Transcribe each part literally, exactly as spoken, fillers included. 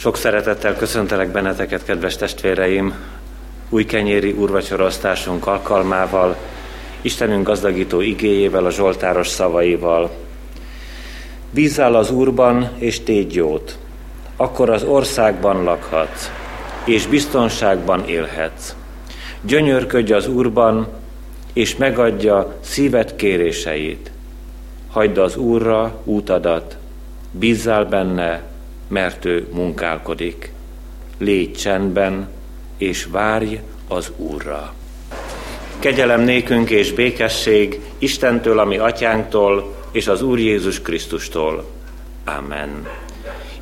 Sok szeretettel köszöntelek benneteket, kedves testvéreim, új kenyéri úrvacsoraosztásunk alkalmával, Istenünk gazdagító igéjével, a zsoltáros szavaival. Bízzál az Úrban, és tégy jót, akkor az országban lakhatsz, és biztonságban élhetsz. Gyönyörködj az Úrban, és megadja szíved kéréseit. Hagyd az Úrra útadat, bízzál benne, mert ő munkálkodik. Légy csendben, és várj az Úrra. Kegyelem nékünk és békesség Istentől, a mi atyánktól, és az Úr Jézus Krisztustól. Amen.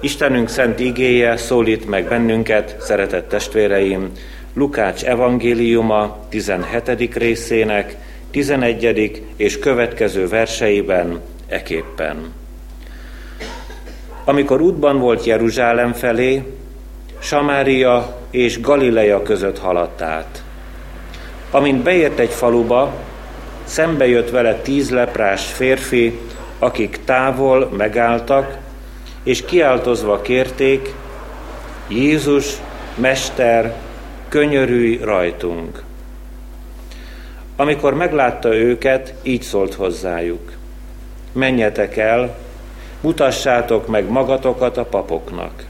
Istenünk szent igéje szólít meg bennünket, szeretett testvéreim, Lukács evangéliuma tizenhetedik részének tizenegyedik és következő verseiben eképpen. Amikor útban volt Jeruzsálem felé, Samária és Galileja között haladt át. Amint beért egy faluba, szembe jött vele tíz leprás férfi, akik távol megálltak, és kiáltozva kérték: Jézus, Mester, könyörülj rajtunk! Amikor meglátta őket, így szólt hozzájuk: Menjetek el, mutassátok meg magatokat a papoknak.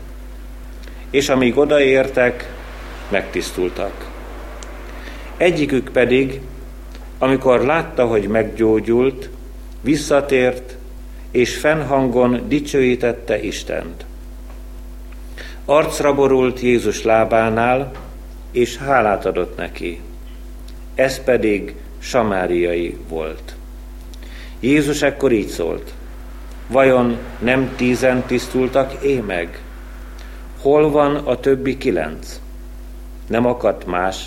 És amíg odaértek, megtisztultak. Egyikük pedig, amikor látta, hogy meggyógyult, visszatért, és fennhangon dicsőítette Istent. Arcra borult Jézus lábánál, és hálát adott neki. Ez pedig samáriai volt. Jézus ekkor így szólt: Vajon nem tízen tisztultak én meg? Hol van a többi kilenc? Nem akadt más,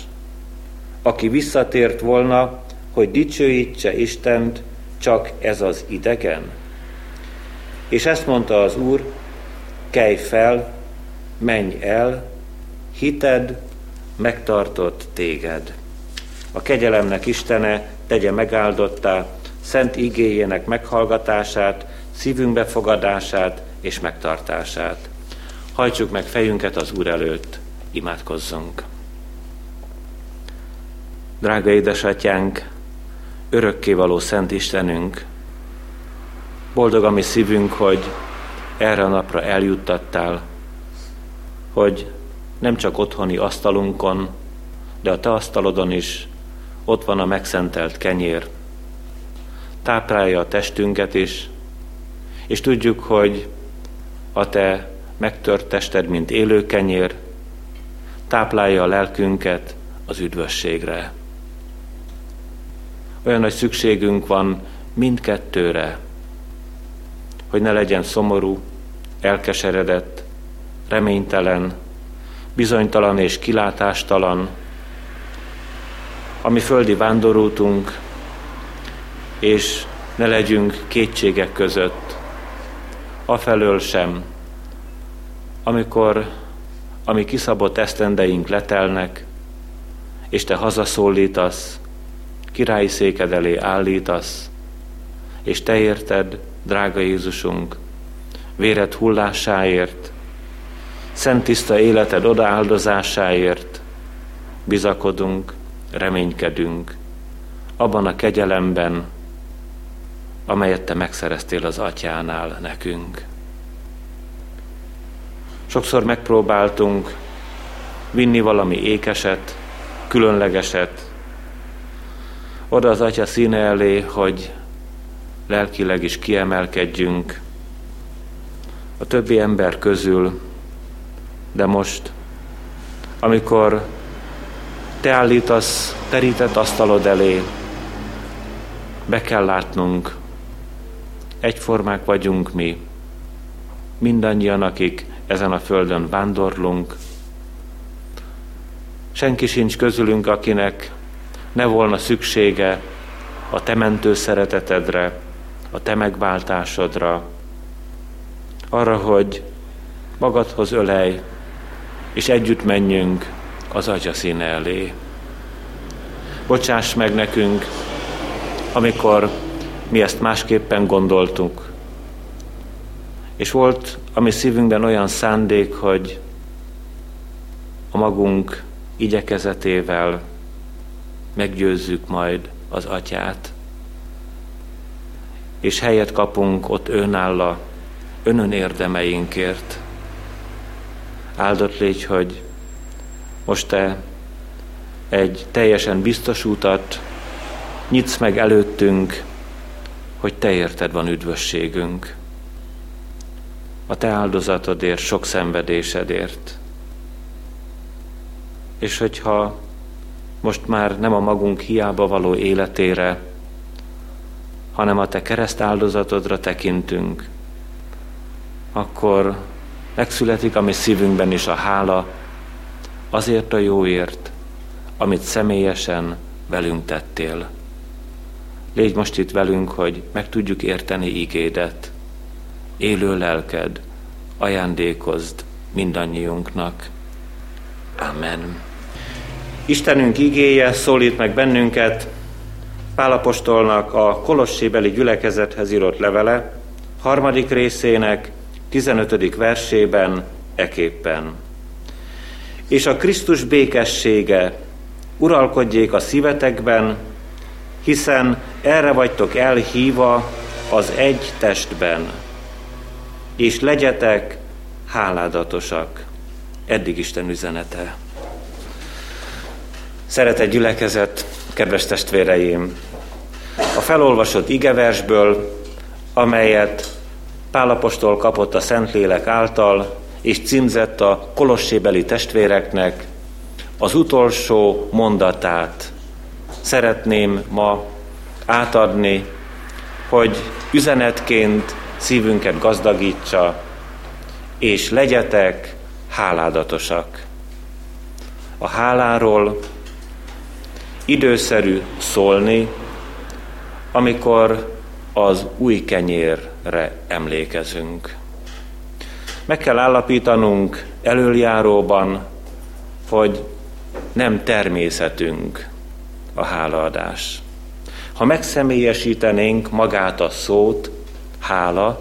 aki visszatért volna, hogy dicsőítse Istent, csak ez az idegen? És ezt mondta az Úr: Kelj fel, menj el, hited megtartott téged. A kegyelemnek Istene tegye megáldottá szent igéjének meghallgatását, szívünk befogadását és megtartását. Hajtsuk meg fejünket az Úr előtt, imádkozzunk. Drága édesatyánk, örökkévaló szent Istenünk, boldog a mi szívünk, hogy erre a napra eljuttattál, hogy nem csak otthoni asztalunkon, de a te asztalodon is ott van a megszentelt kenyér. Táplálja a testünket is, és tudjuk, hogy a te megtört tested, mint élő kenyér, táplálja a lelkünket az üdvösségre. Olyan nagy szükségünk van mindkettőre, hogy ne legyen szomorú, elkeseredett, reménytelen, bizonytalan és kilátástalan a mi földi vándorútunk, és ne legyünk kétségek között, afelől sem, amikor a mi kiszabott esztendeink letelnek, és te hazaszólítasz, királyi széked elé állítasz, és te érted, drága Jézusunk, véred hullásáért, szent tiszta életed odaáldozásáért bizakodunk, reménykedünk abban a kegyelemben, amelyet te megszereztél az atyánál nekünk. Sokszor megpróbáltunk vinni valami ékeset, különlegeset oda az atya színe elé, hogy lelkileg is kiemelkedjünk a többi ember közül, de most, amikor te állítasz terített asztalod elé, be kell látnunk, egyformák vagyunk mi, mindannyian, akik ezen a földön vándorlunk. Senki sincs közülünk, akinek ne volna szüksége a te mentő szeretetedre, a te megváltásodra, arra, hogy magadhoz ölelj, és együtt menjünk az atya színe elé. Bocsáss meg nekünk, amikor mi ezt másképpen gondoltunk, és volt a mi szívünkben olyan szándék, hogy a magunk igyekezetével meggyőzzük majd az Atyát, és helyet kapunk ott önálla, önön érdemeinkért. Áldott légy, hogy most te egy teljesen biztos utat nyitsz meg előttünk, hogy te érted van üdvösségünk. A te áldozatodért, sok szenvedésedért. És hogyha most már nem a magunk hiába való életére, hanem a te kereszt áldozatodra tekintünk, akkor megszületik a mi szívünkben is a hála azért a jóért, amit személyesen velünk tettél. Légy most itt velünk, hogy meg tudjuk érteni igédet. Élő lelked, ajándékozd mindannyiunknak. Amen. Istenünk igéje szólít meg bennünket, Pál apostolnak a kolossébeli gyülekezethez írott levele, harmadik részének tizenötödik versében eképpen. És a Krisztus békessége uralkodjék a szívetekben, hiszen erre vagytok elhívva az egy testben. És legyetek háládatosak. Eddig Isten üzenete. Szeretett gyülekezet, kedves testvéreim! A felolvasott igeversből, amelyet Pál apostol kapott a Szentlélek által, és címzett a kolossébeli testvéreknek, az utolsó mondatát szeretném ma átadni, hogy üzenetként szívünket gazdagítsa, és legyetek háládatosak. A háláról időszerű szólni, amikor az új kenyérre emlékezünk. Meg kell állapítanunk elöljáróban, hogy nem természetünk a hálaadás. Ha megszemélyesítenénk magát a szót, hála,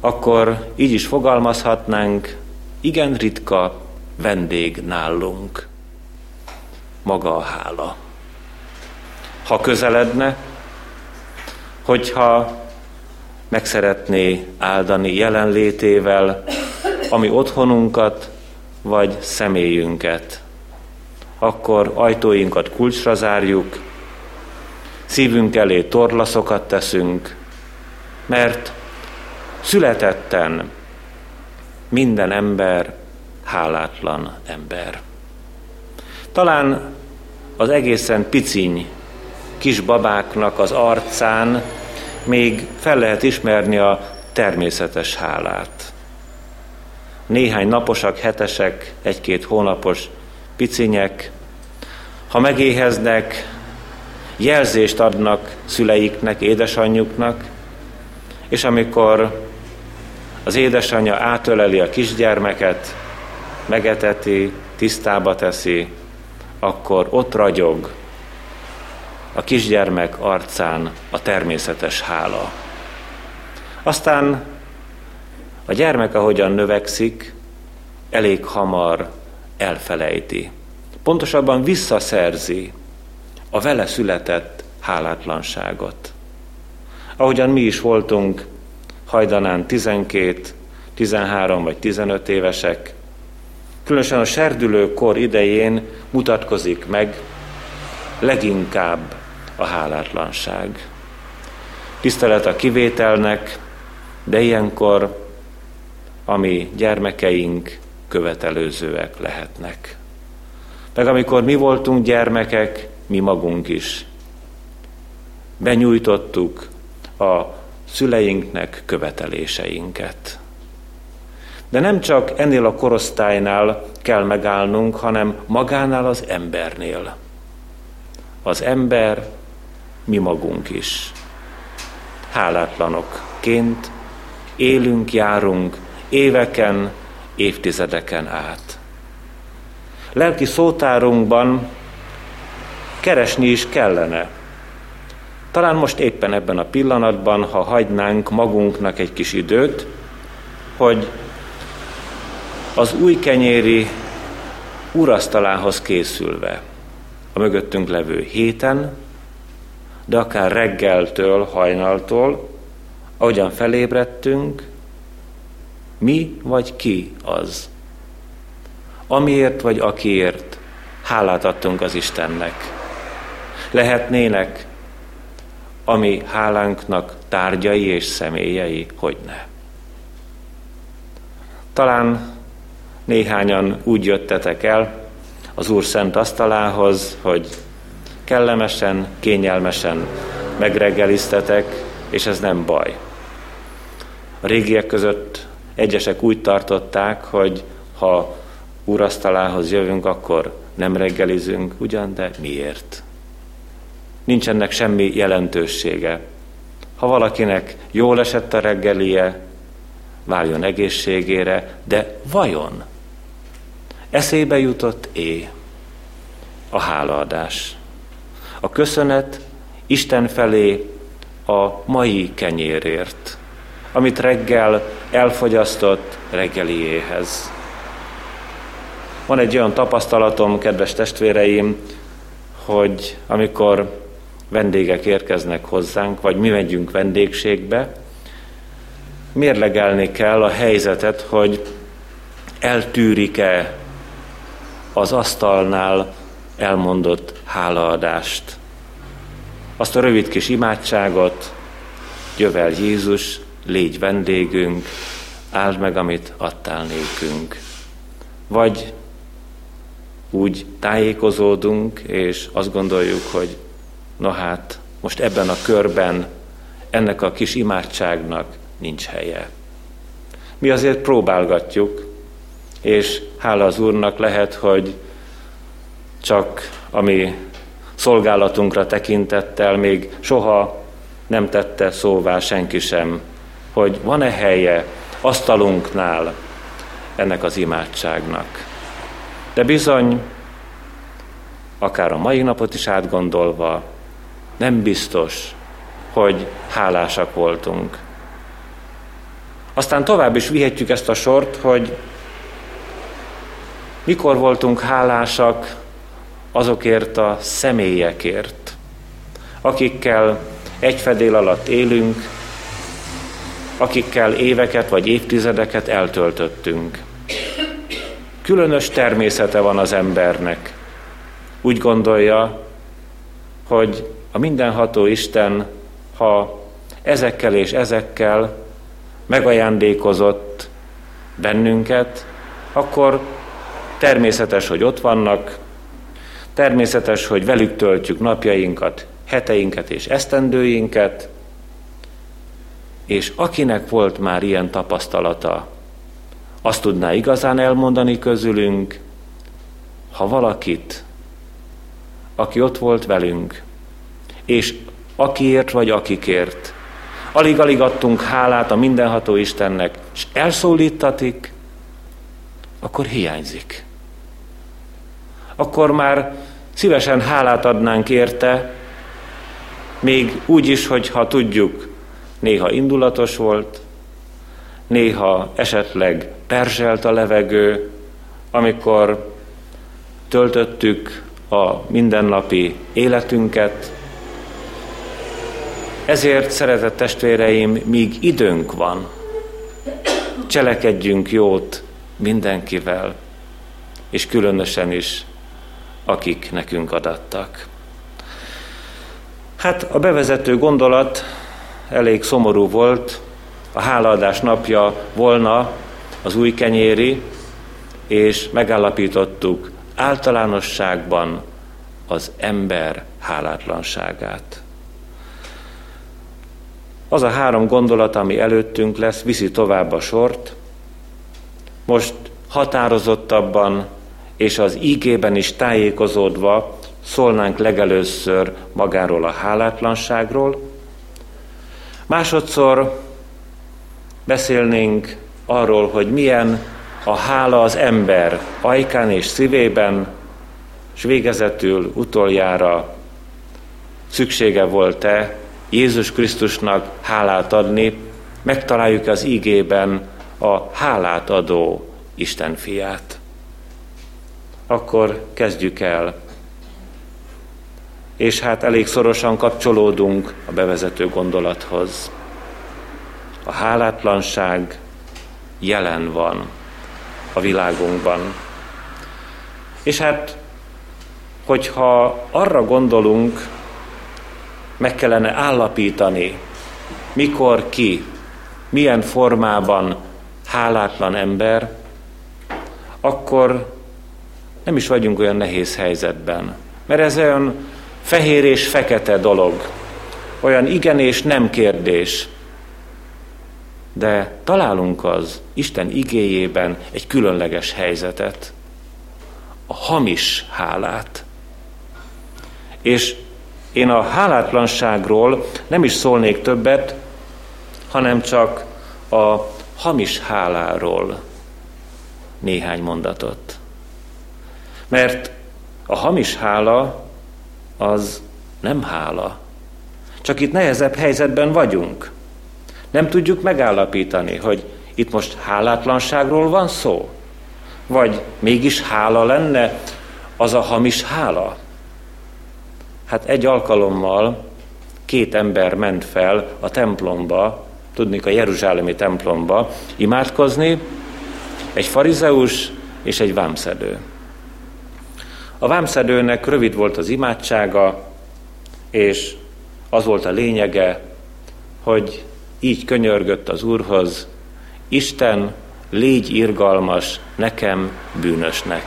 akkor így is fogalmazhatnánk, igen ritka vendég nálunk, maga a hála. Ha közeledne, hogyha meg szeretné áldani jelenlétével ami otthonunkat vagy személyünket, akkor ajtóinkat kulcsra zárjuk, szívünk elé torlaszokat teszünk, mert születetten minden ember hálátlan ember. Talán az egészen piciny kis babáknak az arcán még fel lehet ismerni a természetes hálát. Néhány naposak, hetesek, egy-két hónapos picinyek, ha megéheznek, jelzést adnak szüleiknek, édesanyjuknak, és amikor az édesanyja átöleli a kisgyermeket, megeteti, tisztába teszi, akkor ott ragyog a kisgyermek arcán a természetes hála. Aztán a gyermek, ahogyan növekszik, elég hamar elfelejti. Pontosabban visszaszerzi a vele született hálátlanságot. Ahogyan mi is voltunk hajdanán tizenkét, tizenhárom vagy tizenöt évesek, különösen a serdülő kor idején mutatkozik meg leginkább a hálátlanság. Tisztelet a kivételnek, de ilyenkor a mi gyermekeink követelőzőek lehetnek. Meg amikor mi voltunk gyermekek, mi magunk is benyújtottuk a szüleinknek követeléseinket. De nem csak ennél a korosztálynál kell megállnunk, hanem magánál az embernél. Az ember, mi magunk is. Hálátlanokként élünk, járunk éveken, évtizedeken át. Lelki szótárunkban keresni is kellene. Talán most éppen ebben a pillanatban, ha hagynánk magunknak egy kis időt, hogy az új kenyéri úrasztalához készülve a mögöttünk levő héten, de akár reggeltől, hajnaltól, ahogyan felébredtünk, mi vagy ki az, amiért vagy akiért hálát adtunk az Istennek. Lehetnének a mi hálánknak tárgyai és személyei, hogyne. Talán néhányan úgy jöttetek el az Úr szent asztalához, hogy kellemesen, kényelmesen megreggeliztetek, és ez nem baj. A régiek között egyesek úgy tartották, hogy ha úrasztalához jövünk, akkor nem reggelizünk, ugyan, de miért? Nincs ennek semmi jelentősége. Ha valakinek jól esett a reggelie, váljon egészségére, de vajon eszébe jutott-e a hálaadás? A köszönet Isten felé a mai kenyérért, amit reggel elfogyasztott reggeliéhez. Van egy olyan tapasztalatom, kedves testvéreim, hogy amikor vendégek érkeznek hozzánk, vagy mi megyünk vendégségbe, mérlegelni kell a helyzetet, hogy eltűrik-e az asztalnál elmondott hálaadást. Azt a rövid kis imádságot, jövel Jézus, légy vendégünk, áld meg, amit adtál nékünk. Vagy úgy tájékozódunk, és azt gondoljuk, hogy na hát, most ebben a körben ennek a kis imádságnak nincs helye. Mi azért próbálgatjuk, és hála az Úrnak lehet, hogy csak a mi szolgálatunkra tekintettel még soha nem tette szóvá senki sem, hogy van-e helye asztalunknál ennek az imádságnak. De bizony, akár a mai napot is átgondolva, nem biztos, hogy hálásak voltunk. Aztán tovább is vihetjük ezt a sort, hogy mikor voltunk hálásak azokért a személyekért, akikkel egy fedél alatt élünk, akikkel éveket vagy évtizedeket eltöltöttünk. Különös természete van az embernek. Úgy gondolja, hogy a mindenható Isten, ha ezekkel és ezekkel megajándékozott bennünket, akkor természetes, hogy ott vannak, természetes, hogy velük töltjük napjainkat, heteinket és esztendőinket, és akinek volt már ilyen tapasztalata, azt tudná igazán elmondani közülünk, ha valakit, aki ott volt velünk, és akiért vagy akikért, alig-alig adtunk hálát a mindenható Istennek, és elszólítatik, akkor hiányzik. Akkor már szívesen hálát adnánk érte, még úgy is, hogyha tudjuk, néha indulatos volt, néha esetleg perzselt a levegő, amikor töltöttük a mindennapi életünket. Ezért, szeretett testvéreim, míg időnk van, cselekedjünk jót mindenkivel, és különösen is, akik nekünk adattak. Hát a bevezető gondolat elég szomorú volt, a hálaadás napja volna az új kenyéri, és megállapítottuk általánosságban az ember hálátlanságát. Az a három gondolat, ami előttünk lesz, viszi tovább a sort. Most határozottabban és az ígében is tájékozódva szólnánk legelőször magáról a hálátlanságról. Másodszor beszélnénk arról, hogy milyen a hála az ember ajkán és szívében, és végezetül utoljára szüksége volt-e Jézus Krisztusnak hálát adni, megtaláljuk az ígében a hálát adó Isten fiát. akkor kezdjük el. És hát elég szorosan kapcsolódunk a bevezető gondolathoz. A hálátlanság jelen van a világunkban. És hát, hogyha arra gondolunk, meg kellene állapítani, mikor ki, milyen formában hálátlan ember, akkor nem is vagyunk olyan nehéz helyzetben. Mert ez olyan fehér és fekete dolog, olyan igen és nem kérdés. De találunk az Isten igéjében egy különleges helyzetet, a hamis hálát. És én a hálátlanságról nem is szólnék többet, hanem csak a hamis háláról néhány mondatot. Mert a hamis hála az nem hála. Csak itt nehezebb helyzetben vagyunk. Nem tudjuk megállapítani, hogy itt most hálátlanságról van szó, vagy mégis hála lenne az a hamis hála. Hát egy alkalommal két ember ment fel a templomba, tudnék a jeruzsálemi templomba imádkozni, egy farizeus és egy vámszedő. A vámszedőnek rövid volt az imádsága, és az volt a lényege, hogy így könyörgött az Úrhoz: Isten, légy irgalmas nekem, bűnösnek.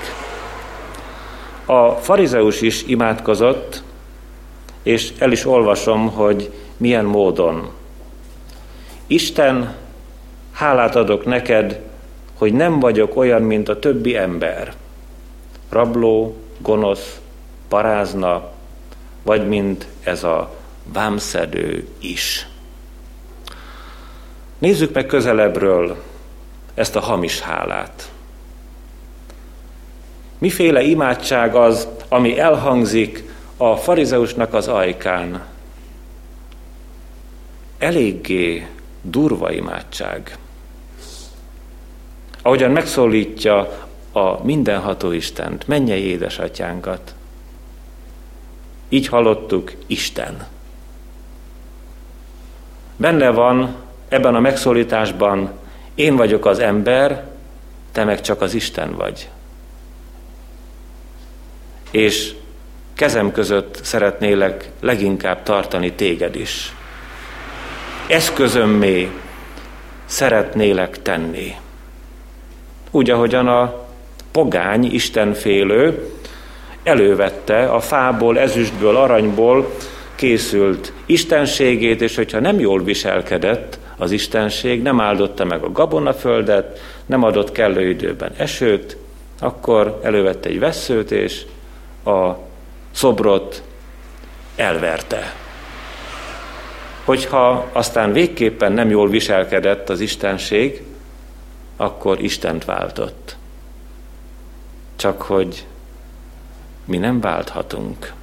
A farizeus is imádkozott, és el is olvasom, hogy milyen módon. Isten, hálát adok neked, hogy nem vagyok olyan, mint a többi ember. Rabló, gonosz, parázna, vagy mint ez a vámszedő is. Nézzük meg közelebbről ezt a hamis hálát. Miféle imádság az, ami elhangzik a farizeusnak az ajkán? Eléggé durva imádság. Ahogyan megszólítja a mindenható Istent, mennyei édesatyánkat. Így hallottuk: Isten. Benne van ebben a megszólításban: én vagyok az ember, te meg csak az Isten vagy. És kezem között szeretnélek leginkább tartani téged is. Eszközömmé szeretnélek tenni. Úgy, ahogyan a pogány, istenfélő elővette a fából, ezüstből, aranyból készült istenségét, és hogyha nem jól viselkedett az istenség, nem áldotta meg a gabonaföldet, nem adott kellő időben esőt, akkor elővette egy vesszőt, és a szobrot elverte. Hogyha aztán végképpen nem jól viselkedett az istenség, akkor Istent váltott. Csak hogy mi nem válthatunk.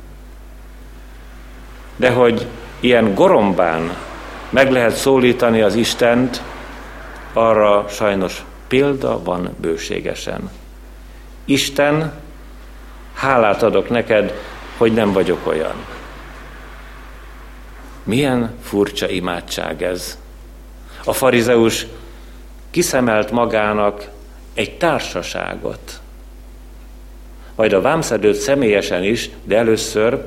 De hogy ilyen gorombán meg lehet szólítani az Istent, arra sajnos példa van bőségesen. Isten, hálát adok neked, hogy nem vagyok olyan. Milyen furcsa imádság ez. A farizeus kiszemelt magának egy társaságot. Majd a vámszedőt személyesen is, de először: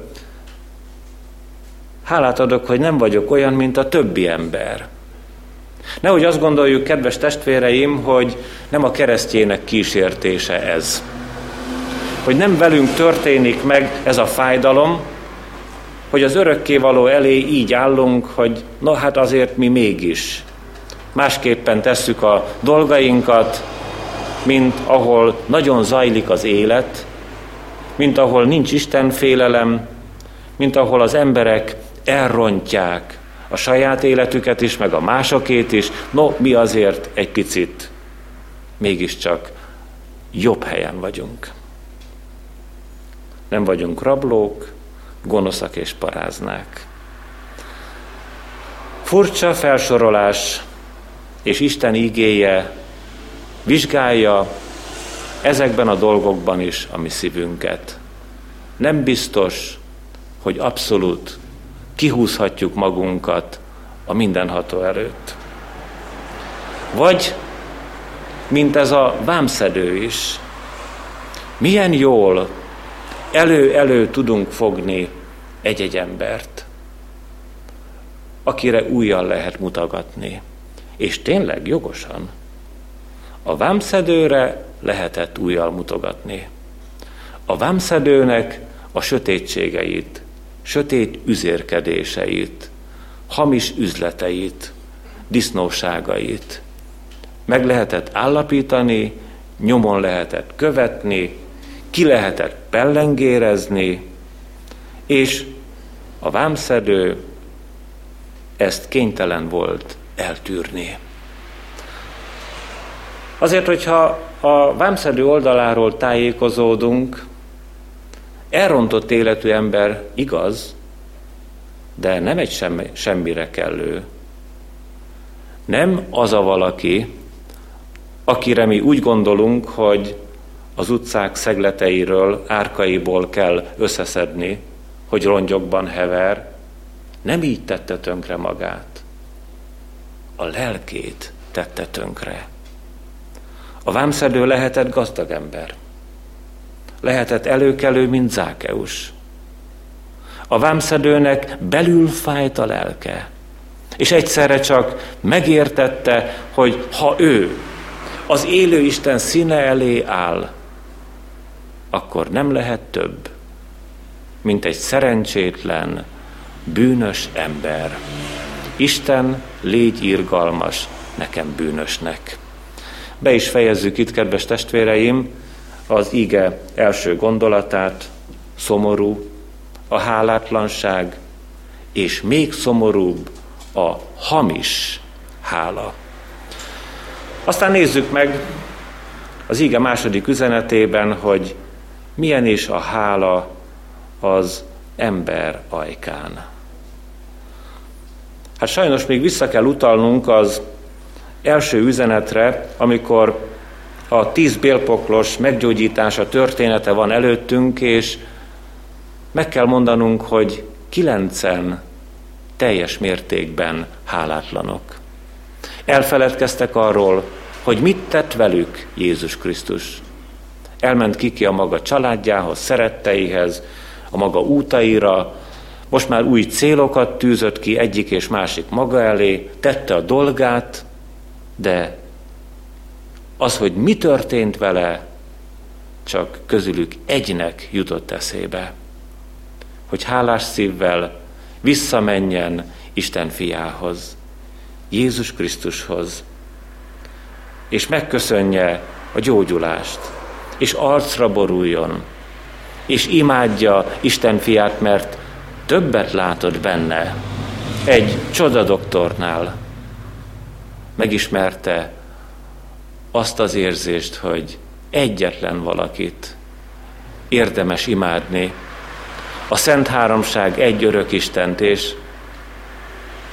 hálát adok, hogy nem vagyok olyan, mint a többi ember. Nehogy azt gondoljuk, kedves testvéreim, hogy nem a keresztjének kísértése ez. Hogy nem velünk történik meg ez a fájdalom, hogy az örökkévaló elé így állunk, hogy na hát azért mi mégis. Másképpen tesszük a dolgainkat, mint ahol nagyon zajlik az élet, mint ahol nincs istenfélelem, mint ahol az emberek elrontják a saját életüket is, meg a másokét is. No, mi azért egy picit mégiscsak jobb helyen vagyunk. Nem vagyunk rablók, gonoszak és paráznák. Furcsa felsorolás, és Isten igéje vizsgálja ezekben a dolgokban is a mi szívünket. Nem biztos, hogy abszolút kihúzhatjuk magunkat a mindenható erőt. Vagy, mint ez a vámszedő is, milyen jól elő-elő tudunk fogni egy-egy embert, akire újjal lehet mutogatni. És tényleg jogosan. A vámszedőre lehetett újjal mutogatni. A vámszedőnek a sötétségeit, sötét üzérkedéseit, hamis üzleteit, disznóságait meg lehetett állapítani, nyomon lehetett követni, ki lehetett pellengérezni, és a vámszedő ezt kénytelen volt eltűrni. Azért, hogyha a vámszedő oldaláról tájékozódunk, elrontott életű ember igaz, de nem egy semmi, semmire kellő. Nem az a valaki, akire mi úgy gondolunk, hogy az utcák szegleteiről, árkaiból kell összeszedni, hogy rongyokban hever, nem így tette tönkre magát. A lelkét tette tönkre. A vámszedő lehetett gazdag ember. Lehetett előkelő, mint Zákeus. A vámszedőnek belül fájt a lelke. És egyszerre csak megértette, hogy ha ő az élő Isten színe elé áll, akkor nem lehet több, mint egy szerencsétlen, bűnös ember. Isten, légy irgalmas nekem bűnösnek. Be is fejezzük itt, kedves testvéreim, az ige első gondolatát, szomorú, a hálátlanság, és még szomorúbb a hamis hála. Aztán nézzük meg az ige második üzenetében, hogy milyen is a hála az ember ajkán. Hát sajnos még vissza kell utalnunk az első üzenetre, amikor a tíz bélpoklos meggyógyítása története van előttünk, és meg kell mondanunk, hogy kilencen teljes mértékben hálátlanok. Elfeledkeztek arról, hogy mit tett velük Jézus Krisztus. Elment ki ki a maga családjához, szeretteihez, a maga útaira, most már új célokat tűzött ki egyik és másik maga elé, tette a dolgát, de az, hogy mi történt vele, csak közülük egynek jutott eszébe, hogy hálás szívvel visszamenjen Isten fiához, Jézus Krisztushoz, és megköszönje a gyógyulást, és arcra boruljon, és imádja Isten fiát, mert többet látott benne egy csodadoktornál. Megismerte azt az érzést, hogy egyetlen valakit érdemes imádni, a Szent Háromság egy örök Istent, és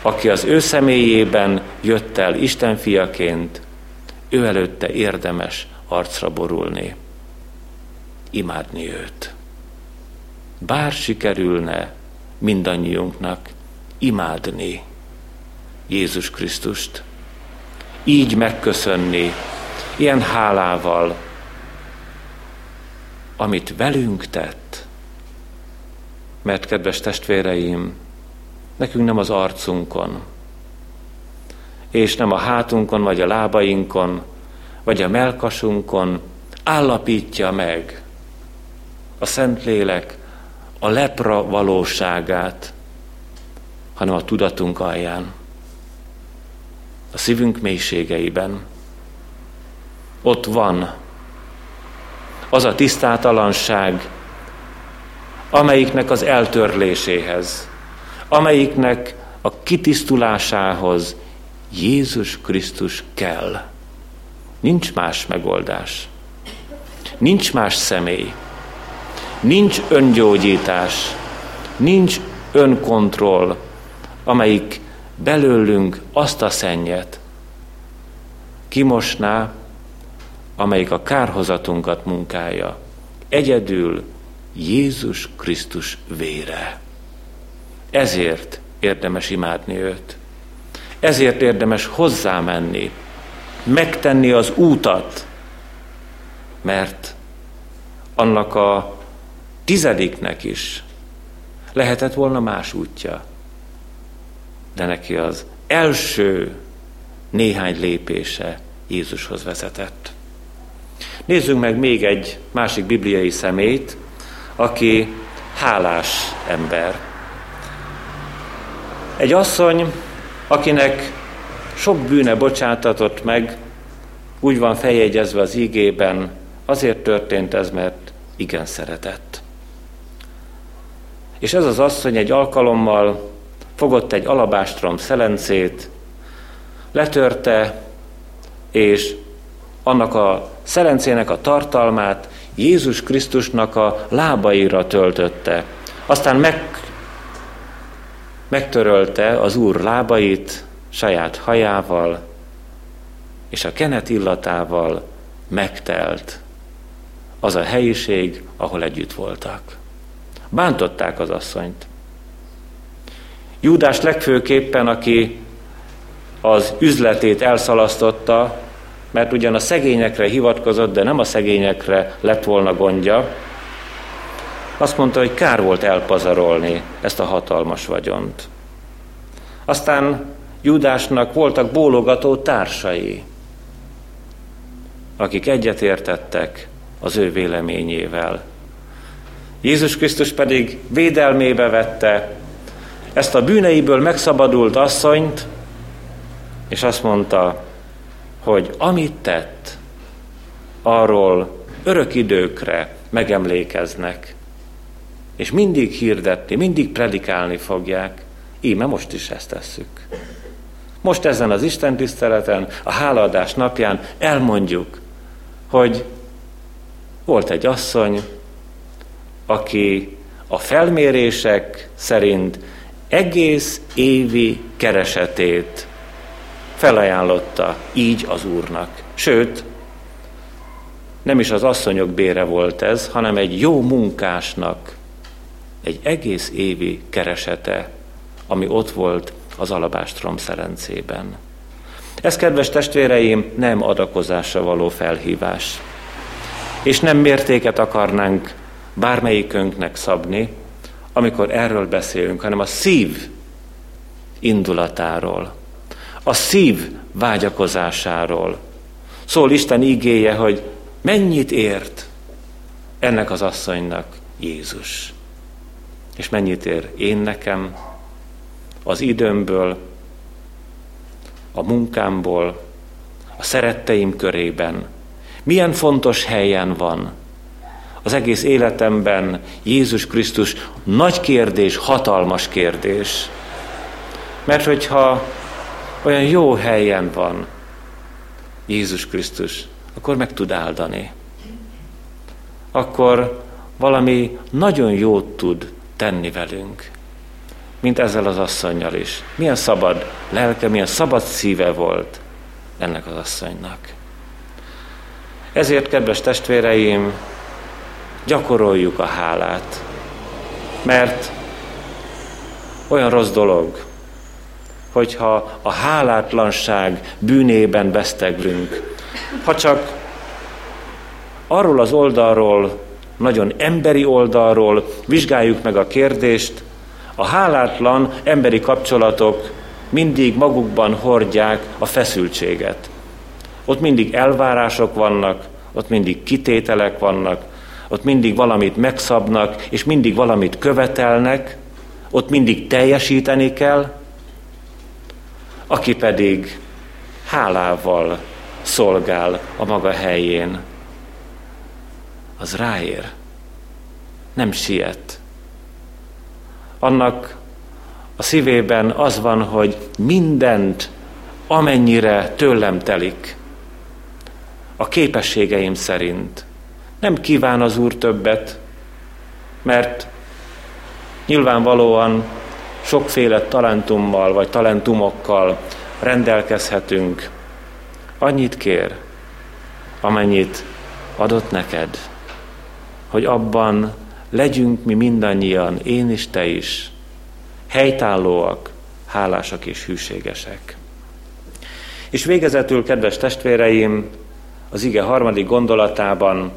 aki az ő személyében jött el Isten fiaként, ő előtte érdemes arcra borulni, imádni őt. Bár sikerülne mindannyiunknak imádni Jézus Krisztust, így megköszönni, ilyen hálával, amit velünk tett. Mert, kedves testvéreim, nekünk nem az arcunkon, és nem a hátunkon, vagy a lábainkon, vagy a mellkasunkon állapítja meg a Szentlélek a lepra valóságát, hanem a tudatunk alján, a szívünk mélységeiben. Ott van az a tisztátalanság, amelyiknek az eltörléséhez, amelyiknek a kitisztulásához Jézus Krisztus kell. Nincs más megoldás, nincs más személy, nincs öngyógyítás, nincs önkontroll, amelyik belőlünk azt a szennyet kimosná, amelyik a kárhozatunkat munkálja, egyedül Jézus Krisztus vére. Ezért érdemes imádni őt. Ezért érdemes hozzámenni, megtenni az útat, mert annak a tizediknek is lehetett volna más útja, de neki az első néhány lépése Jézushoz vezetett. Nézzünk meg még egy másik bibliai személyt, aki hálás ember. Egy asszony, akinek sok bűne bocsátatott meg, úgy van feljegyezve az ígében, azért történt ez, mert igen szeretett. És ez az asszony egy alkalommal fogott egy alabástrom szelencét, letörte, és annak a szelencének a tartalmát Jézus Krisztusnak a lábaira töltötte. Aztán meg, megtörölte az Úr lábait saját hajával, és a kenet illatával megtelt az a helyiség, ahol együtt voltak. Bántották az asszonyt. Júdás legfőképpen, aki az üzletét elszalasztotta, mert ugyan a szegényekre hivatkozott, de nem a szegényekre lett volna gondja. Azt mondta, hogy kár volt elpazarolni ezt a hatalmas vagyont. Aztán Júdásnak voltak bólogató társai, akik egyetértettek az ő véleményével. Jézus Krisztus pedig védelmébe vette ezt a bűneiből megszabadult asszonyt, és azt mondta, hogy amit tett, arról örök időkre megemlékeznek, és mindig hirdetni, mindig predikálni fogják. Íme most is ezt tesszük. Most ezen az Isten tiszteleten, a hálaadás napján elmondjuk, hogy volt egy asszony, aki a felmérések szerint egész évi keresetét felajánlotta így az Úrnak. Sőt, nem is az asszonyok bére volt ez, hanem egy jó munkásnak egy egész évi keresete, ami ott volt az alabástrom szelencében. Ez, kedves testvéreim, nem adakozásra való felhívás. És nem mértéket akarnánk bármelyikünknek szabni, amikor erről beszélünk, hanem a szív indulatáról, a szív vágyakozásáról. Szól Isten ígéje, hogy mennyit ért ennek az asszonynak Jézus. És mennyit ér én nekem az időmből, a munkámból, a szeretteim körében. Milyen fontos helyen van az egész életemben Jézus Krisztus? Nagy kérdés, hatalmas kérdés. Mert hogyha olyan jó helyen van Jézus Krisztus, akkor meg tud áldani. Akkor valami nagyon jót tud tenni velünk, mint ezzel az asszonnyal is. Milyen szabad lelke, milyen szabad szíve volt ennek az asszonynak. Ezért, kedves testvéreim, gyakoroljuk a hálát, mert olyan rossz dolog, hogyha a hálátlanság bűnében veszteglünk. Ha csak arról az oldalról, nagyon emberi oldalról vizsgáljuk meg a kérdést, a hálátlan emberi kapcsolatok mindig magukban hordják a feszültséget. Ott mindig elvárások vannak, ott mindig kitételek vannak, ott mindig valamit megszabnak, és mindig valamit követelnek, ott mindig teljesíteni kell. Aki pedig hálával szolgál a maga helyén, az ráér, nem siet. Annak a szívében az van, hogy mindent, amennyire tőlem telik, a képességeim szerint. Nem kíván az Úr többet, mert nyilvánvalóan sokféle talentummal vagy talentumokkal rendelkezhetünk. Annyit kér, amennyit adott neked, hogy abban legyünk mi mindannyian, én is, te is, helytállóak, hálásak és hűségesek. És végezetül, kedves testvéreim, az ige harmadik gondolatában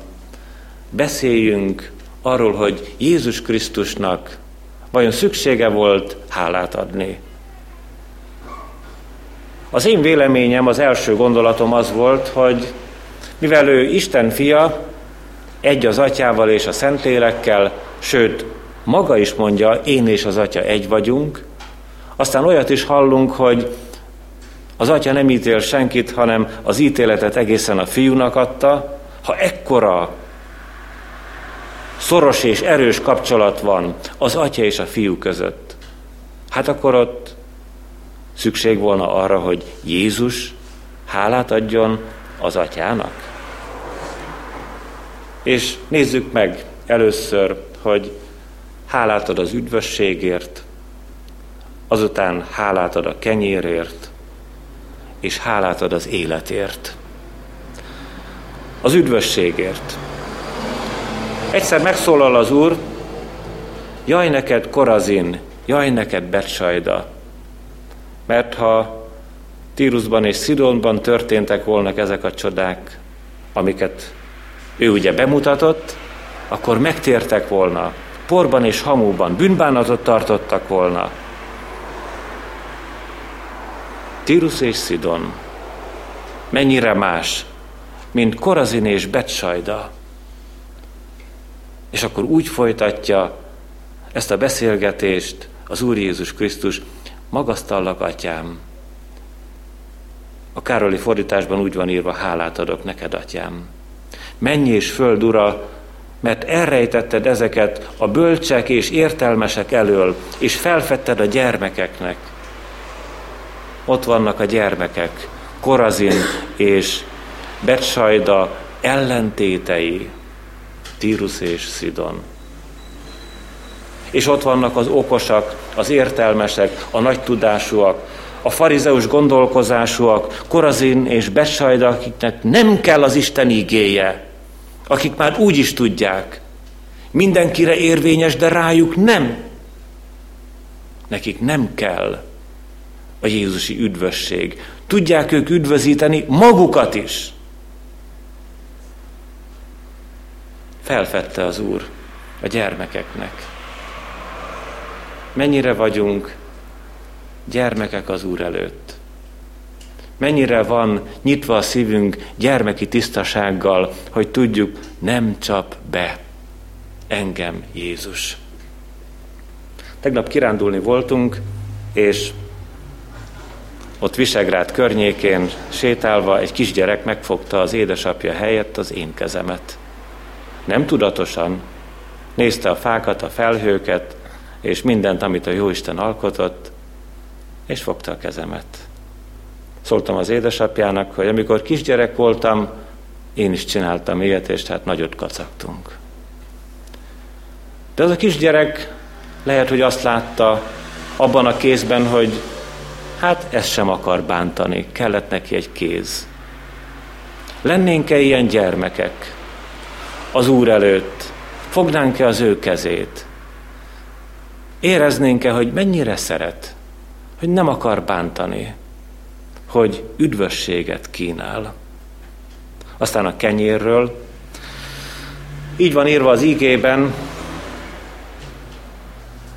beszéljünk arról, hogy Jézus Krisztusnak vajon szüksége volt hálát adni. Az én véleményem, az első gondolatom az volt, hogy mivel ő Isten fia, egy az Atyával és a Szentlélekkel, sőt, maga is mondja, én és az Atya egy vagyunk, aztán olyat is hallunk, hogy az Atya nem ítél senkit, hanem az ítéletet egészen a Fiúnak adta. Ha ekkora szoros és erős kapcsolat van az Atya és a Fiú között, hát akkor ott szükség volna arra, hogy Jézus hálát adjon az Atyának. És nézzük meg először, hogy hálát ad az üdvösségért, azután hálát ad a kenyérért, és hálát ad az életért. Az üdvösségért. Egyszer megszólal az Úr, jaj neked Korazin, jaj neked Betsajda, mert ha Tírusban és Szidonban történtek volna ezek a csodák, amiket ő ugye bemutatott, akkor megtértek volna, porban és hamúban bűnbánatot tartottak volna. Tírus és Szidon mennyire más, mint Korazin és Betsajda. És akkor úgy folytatja ezt a beszélgetést az Úr Jézus Krisztus, magasztallak Atyám. A Károli fordításban úgy van írva, hálát adok neked, Atyám. Menj és föld ura, mert elrejtetted ezeket a bölcsek és értelmesek elől, és felfedted a gyermekeknek. Ott vannak a gyermekek, Korazin és Betsajda ellentétei, Tírus és Szidon. És ott vannak az okosak, az értelmesek, a nagy tudásúak, a farizeus gondolkozásúak, Korazin és Betsajda, akiknek nem kell az Isten igéje, akik már úgy is tudják, mindenkire érvényes, de rájuk nem. Nekik nem kell a jézusi üdvösség. Tudják ők üdvözíteni magukat is. Felfedte az Úr a gyermekeknek. Mennyire vagyunk gyermekek az Úr előtt? Mennyire van nyitva a szívünk gyermeki tisztasággal, hogy tudjuk, nem csap be engem Jézus. Tegnap kirándulni voltunk, és ott Visegrád környékén sétálva egy kisgyerek megfogta az édesapja helyett az én kezemet. Nem tudatosan, nézte a fákat, a felhőket, és mindent, amit a Jóisten alkotott, és fogta a kezemet. Szóltam az édesapjának, hogy amikor kisgyerek voltam, én is csináltam ilyet, és hát nagyot kacagtunk. De az a kisgyerek lehet, hogy azt látta abban a kézben, hogy hát ezt sem akar bántani, kellett neki egy kéz. Lennénk-e ilyen gyermekek az Úr előtt? Fognánk-e az ő kezét? Éreznénk-e, hogy mennyire szeret, hogy nem akar bántani, hogy üdvösséget kínál? Aztán a kenyérről. Így van írva az ígében,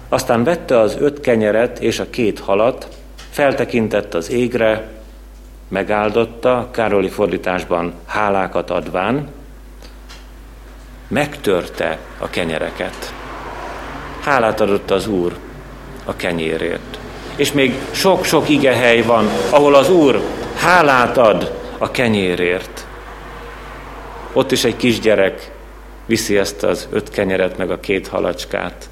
aztán vette az öt kenyeret és a két halat, feltekintett az égre, megáldotta, Károli fordításban hálákat adván, megtörte a kenyereket. Hálát adott az Úr a kenyérért. És még sok-sok igehely van, ahol az Úr hálát ad a kenyérért. Ott is egy kisgyerek viszi ezt az öt kenyeret, meg a két halacskát.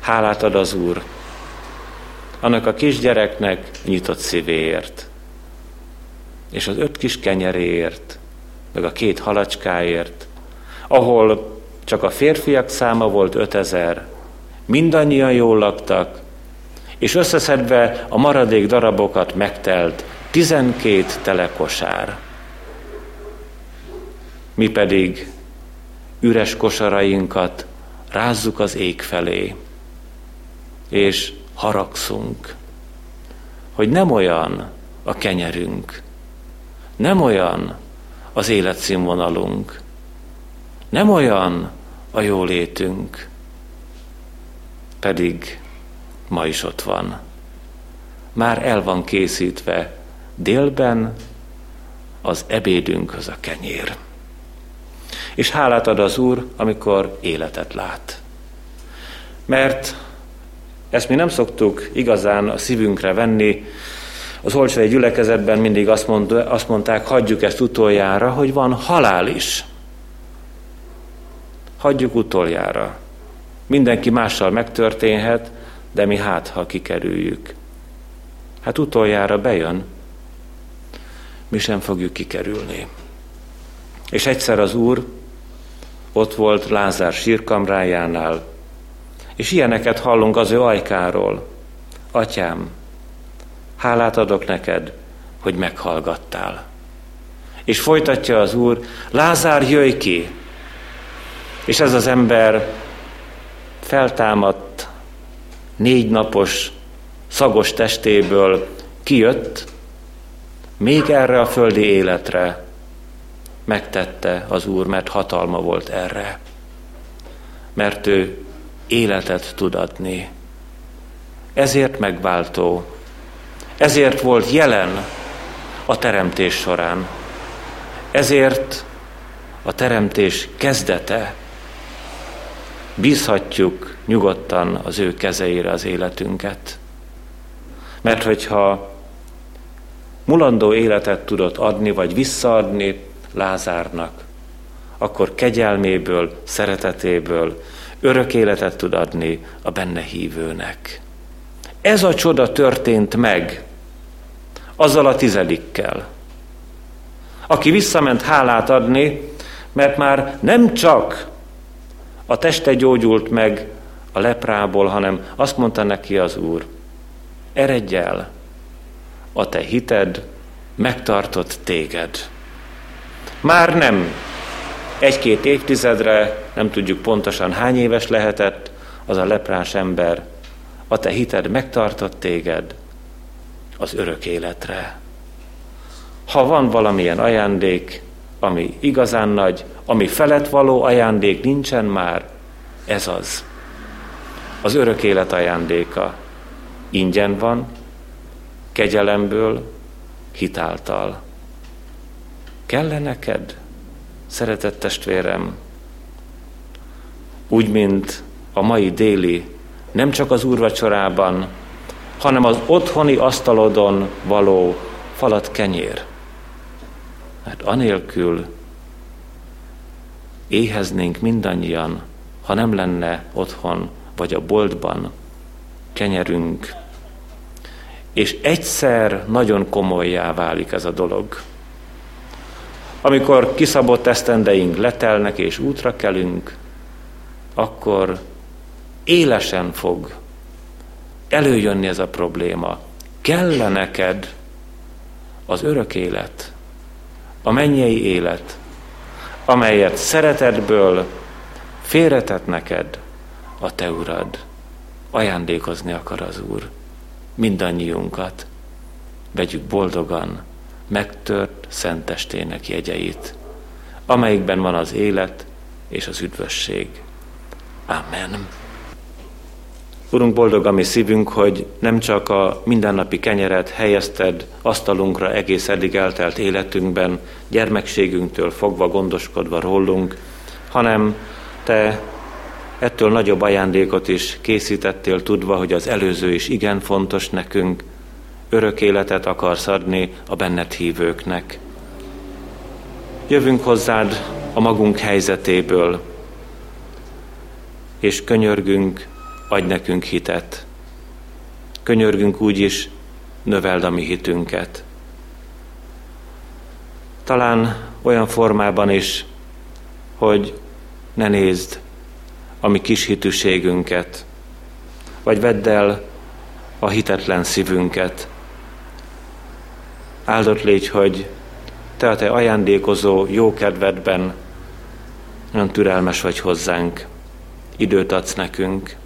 Hálát ad az Úr annak a kisgyereknek nyitott szívéért, és az öt kis kenyeréért, meg a két halacskáért, ahol csak a férfiak száma volt ötezer, mindannyian jól laktak, és összeszedve a maradék darabokat megtelt tizenkét telekosár. mi pedig üres kosarainkat rázzuk az ég felé, és haragszunk, hogy nem olyan a kenyerünk, nem olyan az életszínvonalunk, nem olyan a jólétünk, pedig ma is ott van. Már el van készítve délben az ebédünkhöz a kenyér. És hálát ad az Úr, amikor életet lát. Mert ezt mi nem szoktuk igazán a szívünkre venni. Az olcsói gyülekezetben mindig azt, mond, azt mondták, hagyjuk ezt utoljára, hogy van halál is. Hagyjuk utoljára. Mindenki mással megtörténhet, de mi hát, ha kikerüljük. Hát utoljára bejön, mi sem fogjuk kikerülni. És egyszer az Úr ott volt Lázár sírkamrájánál, és ilyeneket hallunk az ő ajkáról. Atyám, hálát adok neked, hogy meghallgattál. És folytatja az Úr, Lázár, jöjj ki! És ez az ember feltámadt, négy napos, szagos testéből kijött, még erre a földi életre megtette az Úr, mert hatalma volt erre. Mert ő életet tud adni. Ezért megváltó. Ezért volt jelen a teremtés során. Ezért a teremtés kezdete. Bízhatjuk nyugodtan az ő kezeire az életünket. Mert hogyha mulandó életet tudott adni, vagy visszaadni Lázárnak, akkor kegyelméből, szeretetéből örök életet tud adni a benne hívőnek. Ez a csoda történt meg azzal a tizedikkel, aki visszament hálát adni, mert már nem csak a teste gyógyult meg a leprából, hanem azt mondta neki az Úr, eredj el, a te hited megtartott téged. Már nem egy-két évtizedre, nem tudjuk pontosan hány éves lehetett az a leprás ember, a te hited megtartott téged az örök életre. Ha van valamilyen ajándék, ami igazán nagy, ami felett való ajándék nincsen már, ez az. Az örök élet ajándéka ingyen van, kegyelemből, hitáltal. Kell-e neked, szeretett testvérem, úgy, mint a mai déli, nem csak az úrvacsorában, hanem az otthoni asztalodon való falat kenyér? Mert anélkül éheznénk mindannyian, ha nem lenne otthon vagy a boltban kenyerünk. És egyszer nagyon komolyá válik ez a dolog. Amikor kiszabott esztendeink letelnek és útra kelünk, akkor élesen fog előjönni ez a probléma. Kell-e neked az örök élet, a mennyei élet, amelyet szeretetből félretett neked a te urad? Ajándékozni akar az Úr mindannyiunkat. Vegyük boldogan megtört szent testének jegyeit, amelyikben van az élet és az üdvösség. Amen. Urunk, boldog a mi szívünk, hogy nem csak a mindennapi kenyeret helyezted asztalunkra egész eddig eltelt életünkben, gyermekségünktől fogva gondoskodva rólunk, hanem te ettől nagyobb ajándékot is készítettél, tudva, hogy az előző is igen fontos nekünk. Örök életet akarsz adni a benned hívőknek. Jövünk hozzád a magunk helyzetéből, és könyörgünk, adj nekünk hitet. Könyörgünk úgy is, növeld a mi hitünket. Talán olyan formában is, hogy ne nézd a mi kis hitűségünket, vagy vedd el a hitetlen szívünket. Áldott légy, hogy te a te ajándékozó jó kedvedben Nagyon türelmes vagy hozzánk, időt adsz nekünk,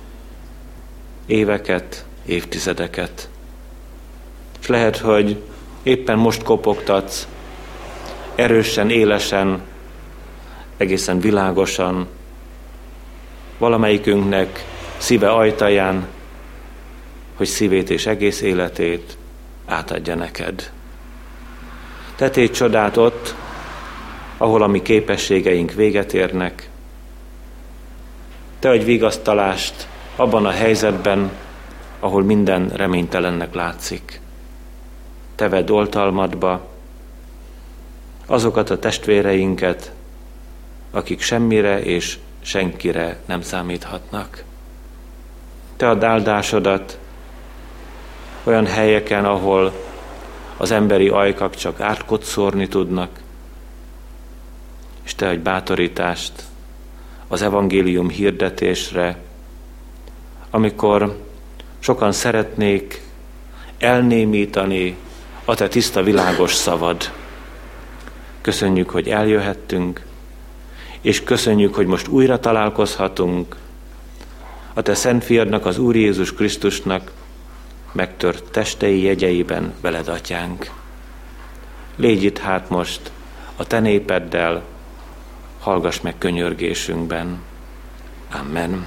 éveket, évtizedeket. És lehet, hogy éppen most kopogtatsz, erősen, élesen, egészen világosan, valamelyikünknek szíve ajtaján, hogy szívét és egész életét átadja neked. Te tégy csodát ott, ahol a mi képességeink véget érnek. Te adj vigasztalást abban a helyzetben, ahol minden reménytelennek látszik. Te vedd oltalmadba azokat a testvéreinket, akik semmire és senkire nem számíthatnak. Te add áldásodat olyan helyeken, ahol az emberi ajkak csak árkot szórni tudnak, és te adj bátorítást az evangélium hirdetésre, amikor sokan szeretnék elnémítani a te tiszta világos szavad. Köszönjük, hogy eljöhettünk, és köszönjük, hogy most újra találkozhatunk a te szent fiadnak, az Úr Jézus Krisztusnak megtört testei jegyeiben veled, Atyánk. Légy itt hát most a te népeddel, hallgass meg könyörgésünkben. Amen.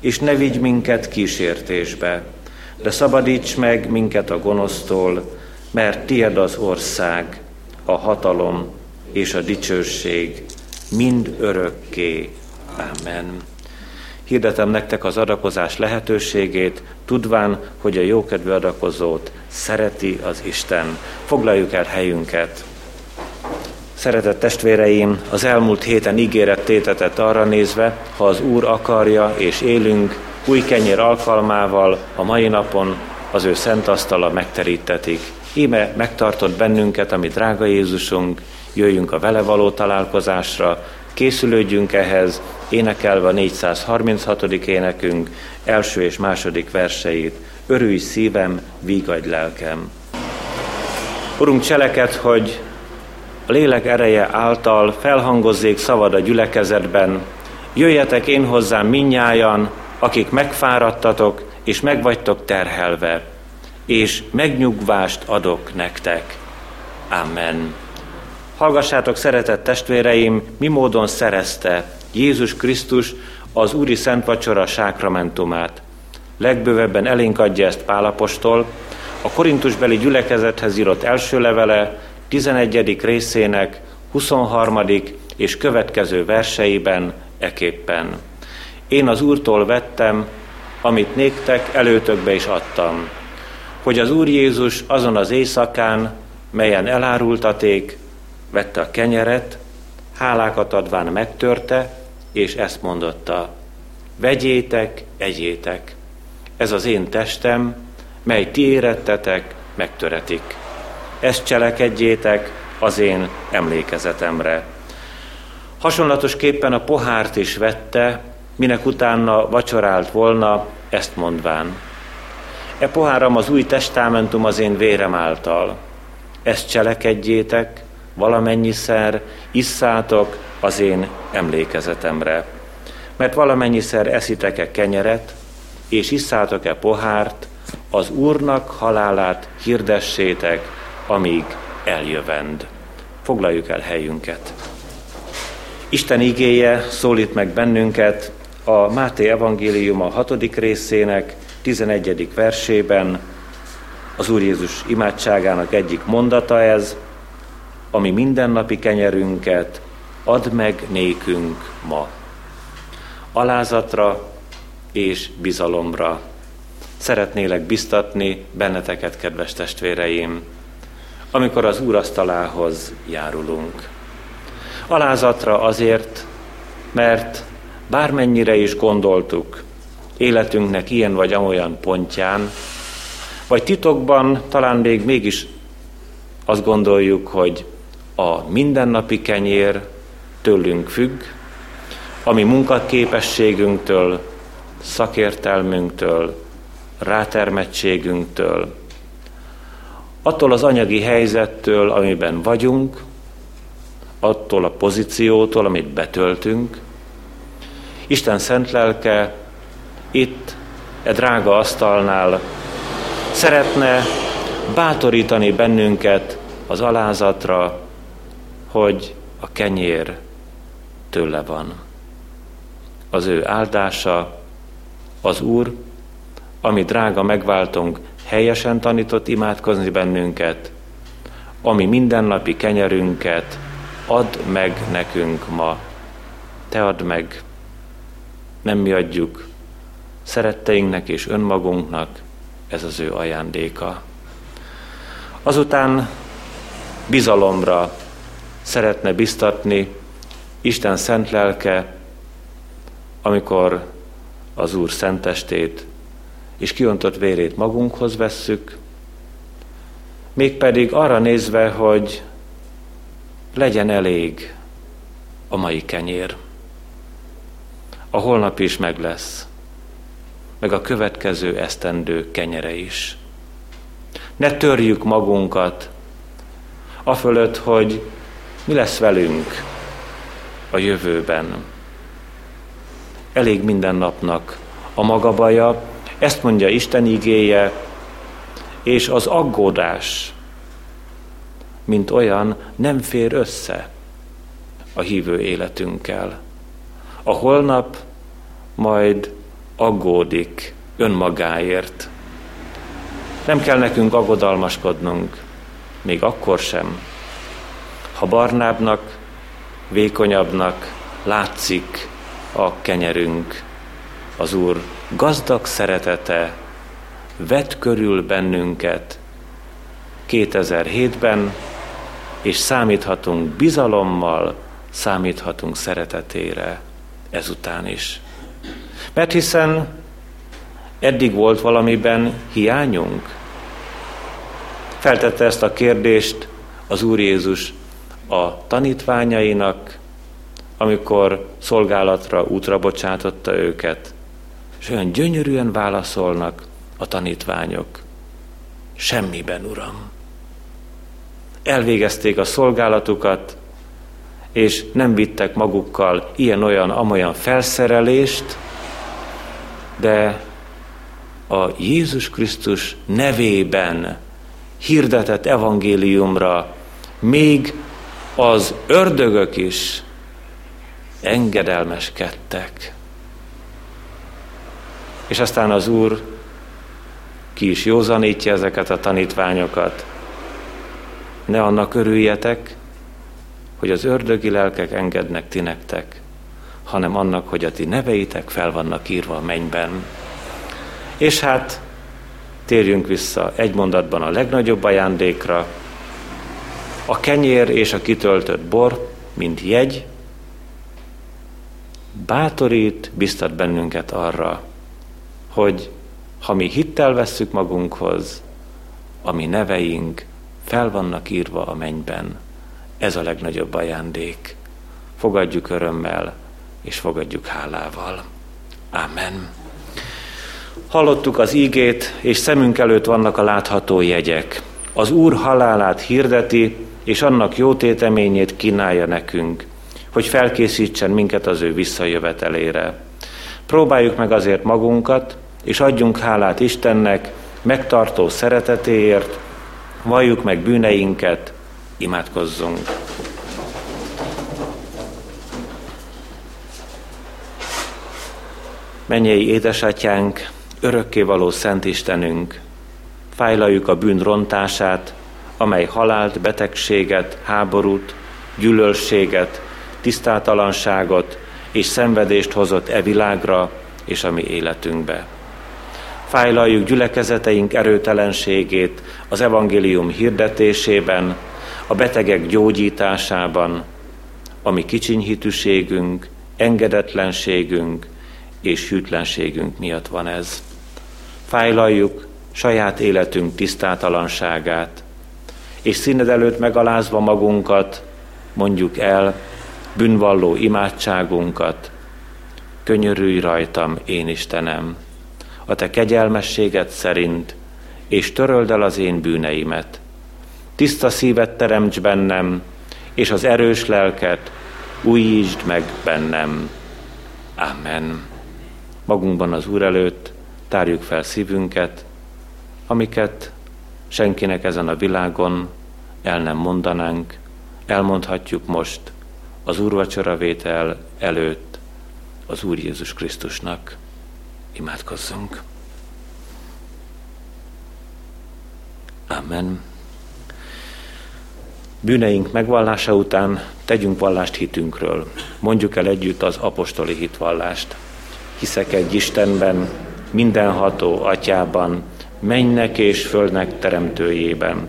És ne vigy minket kísértésbe, de szabadíts meg minket a gonosztól, mert tied az ország, a hatalom és a dicsőség mind örökké. Amen. Hirdetem nektek az adakozás lehetőségét, tudván, hogy a jókedvű adakozót szereti az Isten. Foglaljuk el helyünket. Szeretett testvéreim, az elmúlt héten ígéret tétetett arra nézve, ha az Úr akarja és élünk, új kenyér alkalmával a mai napon az ő szent asztala megterítetik. Íme megtartott bennünket, ami drága Jézusunk, jöjjünk a vele való találkozásra, készülődjünk ehhez, énekelve a négyszázharminchatodik énekünk első és második verseit. Örülj szívem, vígadj lelkem! Urunk, cseleked, hogy a lélek ereje által felhangozzék szavad a gyülekezetben. Jöjjetek én hozzám mindnyájan, akik megfáradtatok és megvagytok terhelve, és megnyugvást adok nektek. Amen. Hallgassátok, szeretett testvéreim, mi módon szerezte Jézus Krisztus az Úri Szent Vacsora sákramentumát. Legbővebben elénk adja ezt Pál apostol, a korintusbeli gyülekezethez írott első levele tizenegyedik részének huszonharmadik és következő verseiben eképpen. Én az Úrtól vettem, amit néktek előtökbe is adtam, hogy az Úr Jézus azon az éjszakán, melyen elárultaték, vette a kenyeret, hálákat adván megtörte, és ezt mondotta: vegyétek, egyétek, ez az én testem, mely ti érettetek, megtöretik. Ezt cselekedjétek az én emlékezetemre. Hasonlatosképpen a pohárt is vette, minek utána vacsorált volna, ezt mondván: e poháram az új testamentum az én vérem által. Ezt cselekedjétek, valamennyiszer isszátok az én emlékezetemre. Mert valamennyiszer eszitek-e kenyeret, és isszátok-e pohárt, az Úrnak halálát hirdessétek, amíg eljövend. Foglaljuk el helyünket. Isten igéje szólít meg bennünket a Máté evangélium a hatodik részének tizenegyedik versében. Az Úr Jézus imádságának egyik mondata ez: ami mindennapi kenyerünket add meg nékünk ma. Alázatra és bizalomra szeretnélek biztatni benneteket, kedves testvéreim, amikor az Úr asztalához járulunk. Alázatra azért, mert bármennyire is gondoltuk életünknek ilyen vagy amolyan pontján, vagy titokban talán még mégis azt gondoljuk, hogy a mindennapi kenyér tőlünk függ, a mi munkaképességünktől, szakértelmünktől, rátermettségünktől, attól az anyagi helyzettől, amiben vagyunk, attól a pozíciótól, amit betöltünk. Isten szent lelke itt, e drága asztalnál szeretne bátorítani bennünket az alázatra, hogy a kenyér tőle van. Az ő áldása, az Úr, ami drága megváltónk helyesen tanított imádkozni bennünket, ami mindennapi kenyerünket add meg nekünk ma. Te add meg, nem mi adjuk, szeretteinknek és önmagunknak ez az ő ajándéka. Azután bizalomra szeretne biztatni Isten szent lelke, amikor az Úr szent testét és kiontott vérét magunkhoz vesszük, mégpedig arra nézve, hogy legyen elég a mai kenyér. A holnap is meg lesz, meg a következő esztendő kenyere is. Ne törjük magunkat afölött, hogy mi lesz velünk a jövőben. Elég minden napnak a maga baja, ezt mondja Isten igéje, és az aggódás, mint olyan, nem fér össze a hívő életünkkel. A holnap majd aggódik önmagáért. Nem kell nekünk aggodalmaskodnunk, még akkor sem, ha barnábbnak, vékonyabbnak látszik a kenyerünk. Az Úr gazdag szeretete vett körül bennünket kétezer-hétben, és számíthatunk bizalommal, számíthatunk szeretetére ezután is. Mert hiszen eddig volt valamiben hiányunk. Feltette ezt a kérdést az Úr Jézus a tanítványainak, amikor szolgálatra, útra bocsátotta őket, és olyan gyönyörűen válaszolnak a tanítványok. Semmiben, Uram. Elvégezték a szolgálatukat, és nem vittek magukkal ilyen-olyan, amolyan felszerelést, de a Jézus Krisztus nevében hirdetett evangéliumra még az ördögök is engedelmeskedtek. És aztán az Úr ki is józanítja ezeket a tanítványokat. Ne annak örüljetek, hogy az ördögi lelkek engednek ti nektek, hanem annak, hogy a ti neveitek fel vannak írva a mennyben. És hát térjünk vissza egy mondatban a legnagyobb ajándékra. A kenyér és a kitöltött bor, mint jegy, bátorít, biztat bennünket arra, hogy ha mi hittel vesszük magunkhoz, a mi neveink fel vannak írva a mennyben. Ez a legnagyobb ajándék. Fogadjuk örömmel, és fogadjuk hálával. Ámen. Hallottuk az ígét, és szemünk előtt vannak a látható jegyek. Az Úr halálát hirdeti, és annak jó téteményét kínálja nekünk, hogy felkészítsen minket az ő visszajövetelére. Próbáljuk meg azért magunkat, és adjunk hálát Istennek, megtartó szeretetéért, valljuk meg bűneinket, imádkozzunk. Mennyei édesatyánk, örökkévaló szent Istenünk, fájlaljuk a bűn rontását, amely halált, betegséget, háborút, gyűlölséget, tisztátalanságot és szenvedést hozott e világra és a mi életünkbe. Fájlaljuk gyülekezeteink erőtelenségét az evangélium hirdetésében, a betegek gyógyításában, a mi kicsinyhitűségünk engedetlenségünk és hűtlenségünk miatt van ez. Fájlaljuk saját életünk tisztátalanságát, és színed előtt megalázva magunkat, mondjuk el bűnvalló imádságunkat, könyörülj rajtam, én Istenem, a te kegyelmességed szerint, és töröld el az én bűneimet. Tiszta szívet teremts bennem, és az erős lelket újítsd meg bennem. Amen. Magunkban az Úr előtt tárjuk fel szívünket, amiket senkinek ezen a világon el nem mondanánk, elmondhatjuk most az úrvacsoravétel előtt az Úr Jézus Krisztusnak. Imádkozzunk. Amen. Bűneink megvallása után tegyünk vallást hitünkről. Mondjuk el együtt az apostoli hitvallást. Hiszek egy Istenben, mindenható Atyában, mennynek és földnek teremtőjében,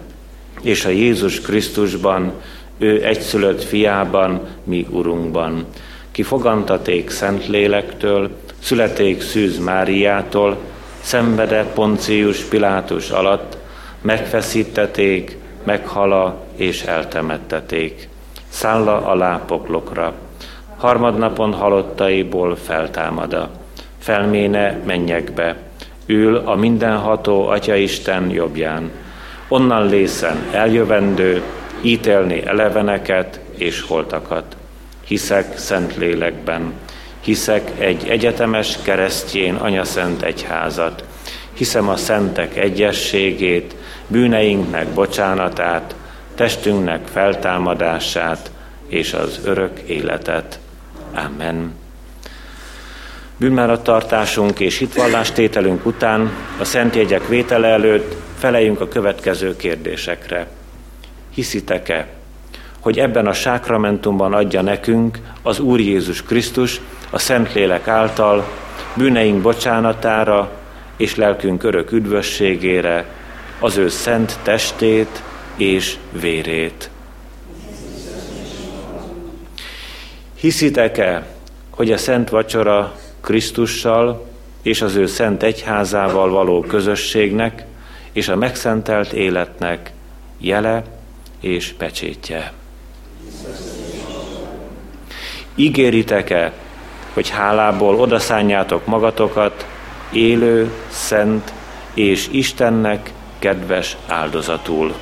és a Jézus Krisztusban, ő egyszülött fiában, mi Urunkban, ki fogantaték Szentlélektől, születék Szűz Máriától, szenvede Poncius Pilátus alatt, megfeszítették, meghala és eltemetteték, szálla alá poklokra, harmadnapon halottaiból feltámada, felméne mennyekbe, ül a mindenható Atyaisten jobbján, onnan lészen eljövendő, ítélni eleveneket és holtakat. Hiszek Szentlélekben, hiszek egy egyetemes keresztyén anyaszent egyházat, hiszem a szentek egyességét, bűneinknek bocsánatát, testünknek feltámadását és az örök életet. Amen. Bűnbánattartásunk és hitvallástételünk után, a szentjegyek vétele előtt feleljünk a következő kérdésekre. Hiszitek-e, hogy ebben a sákramentumban adja nekünk az Úr Jézus Krisztus a Szentlélek által bűneink bocsánatára és lelkünk örök üdvösségére az ő szent testét és vérét? Hiszitek-e, hogy a Szent Vacsora Krisztussal és az ő szent egyházával való közösségnek és a megszentelt életnek jele és pecsétje? Ígéritek-e, hogy hálából odaszánjátok magatokat élő, szent és Istennek kedves áldozatul?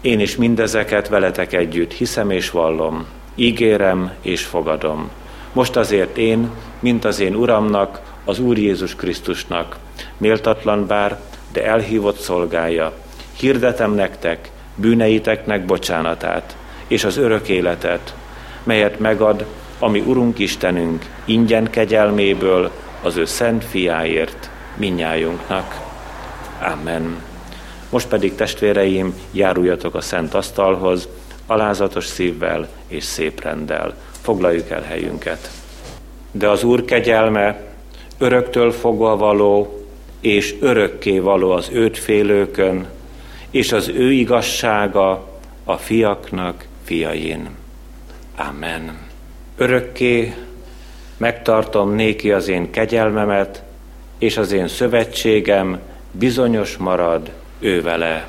Én is mindezeket veletek együtt hiszem és vallom, ígérem és fogadom. Most azért én, mint az én Uramnak, az Úr Jézus Krisztusnak, méltatlan bár, de elhívott szolgája, hirdetem nektek bűneiteknek bocsánatát és az örök életet, melyet megad a mi Urunk Istenünk ingyen kegyelméből az ő szent fiáért, mindnyájunknak. Amen. Most pedig, testvéreim, járuljatok a szent asztalhoz, alázatos szívvel és szép renddel. Foglaljuk el helyünket. De az Úr kegyelme öröktől fogva való, és örökké való az őt félőkön, és az ő igazsága a fiaknak fiain. Amen. Örökké megtartom néki az én kegyelmemet, és az én szövetségem bizonyos marad ő vele.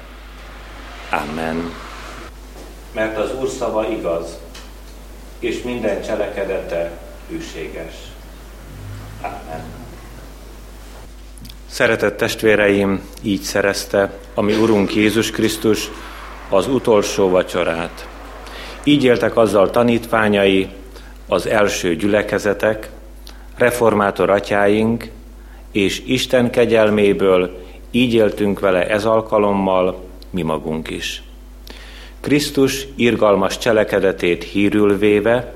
Amen. Mert az Úr szava igaz, és minden cselekedete hűséges. Amen. Szeretett testvéreim, így szerezte a mi Urunk Jézus Krisztus az utolsó vacsorát. Így éltek azzal tanítványai, az első gyülekezetek, reformátor atyáink, és Isten kegyelméből így éltünk vele ez alkalommal mi magunk is. Krisztus irgalmas cselekedetét hírül véve,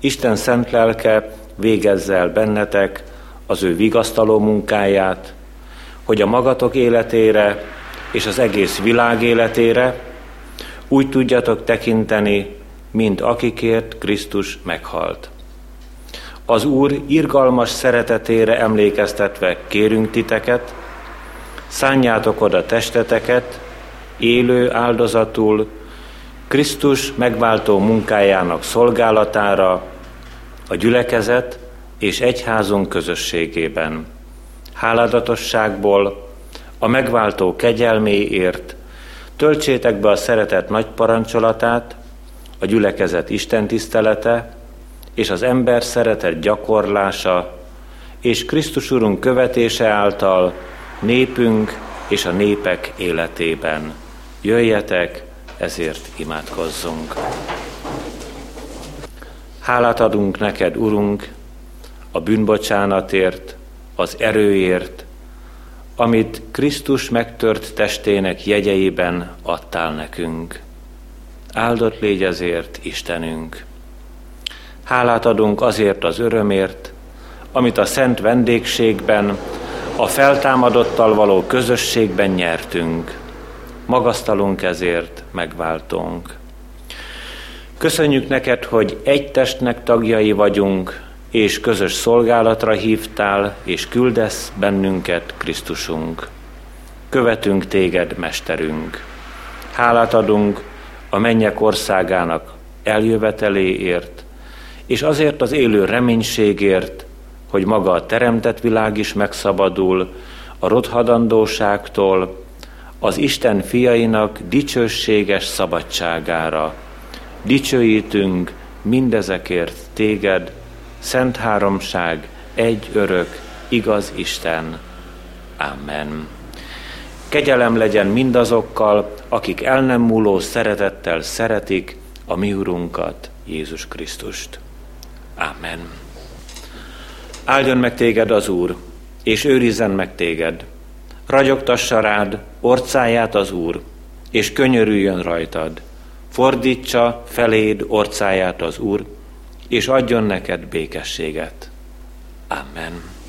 Isten szent lelke végezze el bennetek az ő vigasztaló munkáját, hogy a magatok életére és az egész világ életére úgy tudjatok tekinteni, mint akikért Krisztus meghalt. Az Úr irgalmas szeretetére emlékeztetve kérünk titeket, szánjátok oda testeteket, élő áldozatul, Krisztus megváltó munkájának szolgálatára a gyülekezet és egyházunk közösségében. Háladatosságból, a megváltó kegyelméért töltsétek be a szeretet nagy parancsolatát, a gyülekezet istentisztelete és az ember szeretet gyakorlása, és Krisztus Urunk követése által népünk és a népek életében. Jöjjetek, ezért imádkozzunk. Hálát adunk neked, Urunk, a bűnbocsánatért, az erőért, amit Krisztus megtört testének jegyeiben adtál nekünk. Áldott légy ezért, Istenünk! Hálát adunk azért az örömért, amit a szent vendégségben, a feltámadottal való közösségben nyertünk. Magasztalunk ezért, megváltónk. Köszönjük neked, hogy egy testnek tagjai vagyunk, és közös szolgálatra hívtál, és küldesz bennünket, Krisztusunk. Követünk téged, Mesterünk. Hálát adunk a mennyek országának eljöveteléért, és azért az élő reménységért, hogy maga a teremtett világ is megszabadul a rothadandóságtól, az Isten fiainak dicsőséges szabadságára. Dicsőítünk mindezekért téged, Szent Háromság, egy örök, igaz Isten. Amen. Kegyelem legyen mindazokkal, akik el nem múló szeretettel szeretik a mi Urunkat, Jézus Krisztust. Amen. Áldjon meg téged az Úr, és őrizzen meg téged. Ragyogtassa rád orcáját az Úr, és könyörüljön rajtad. Fordítsa feléd orcáját az Úr, és adjon neked békességet. Amen.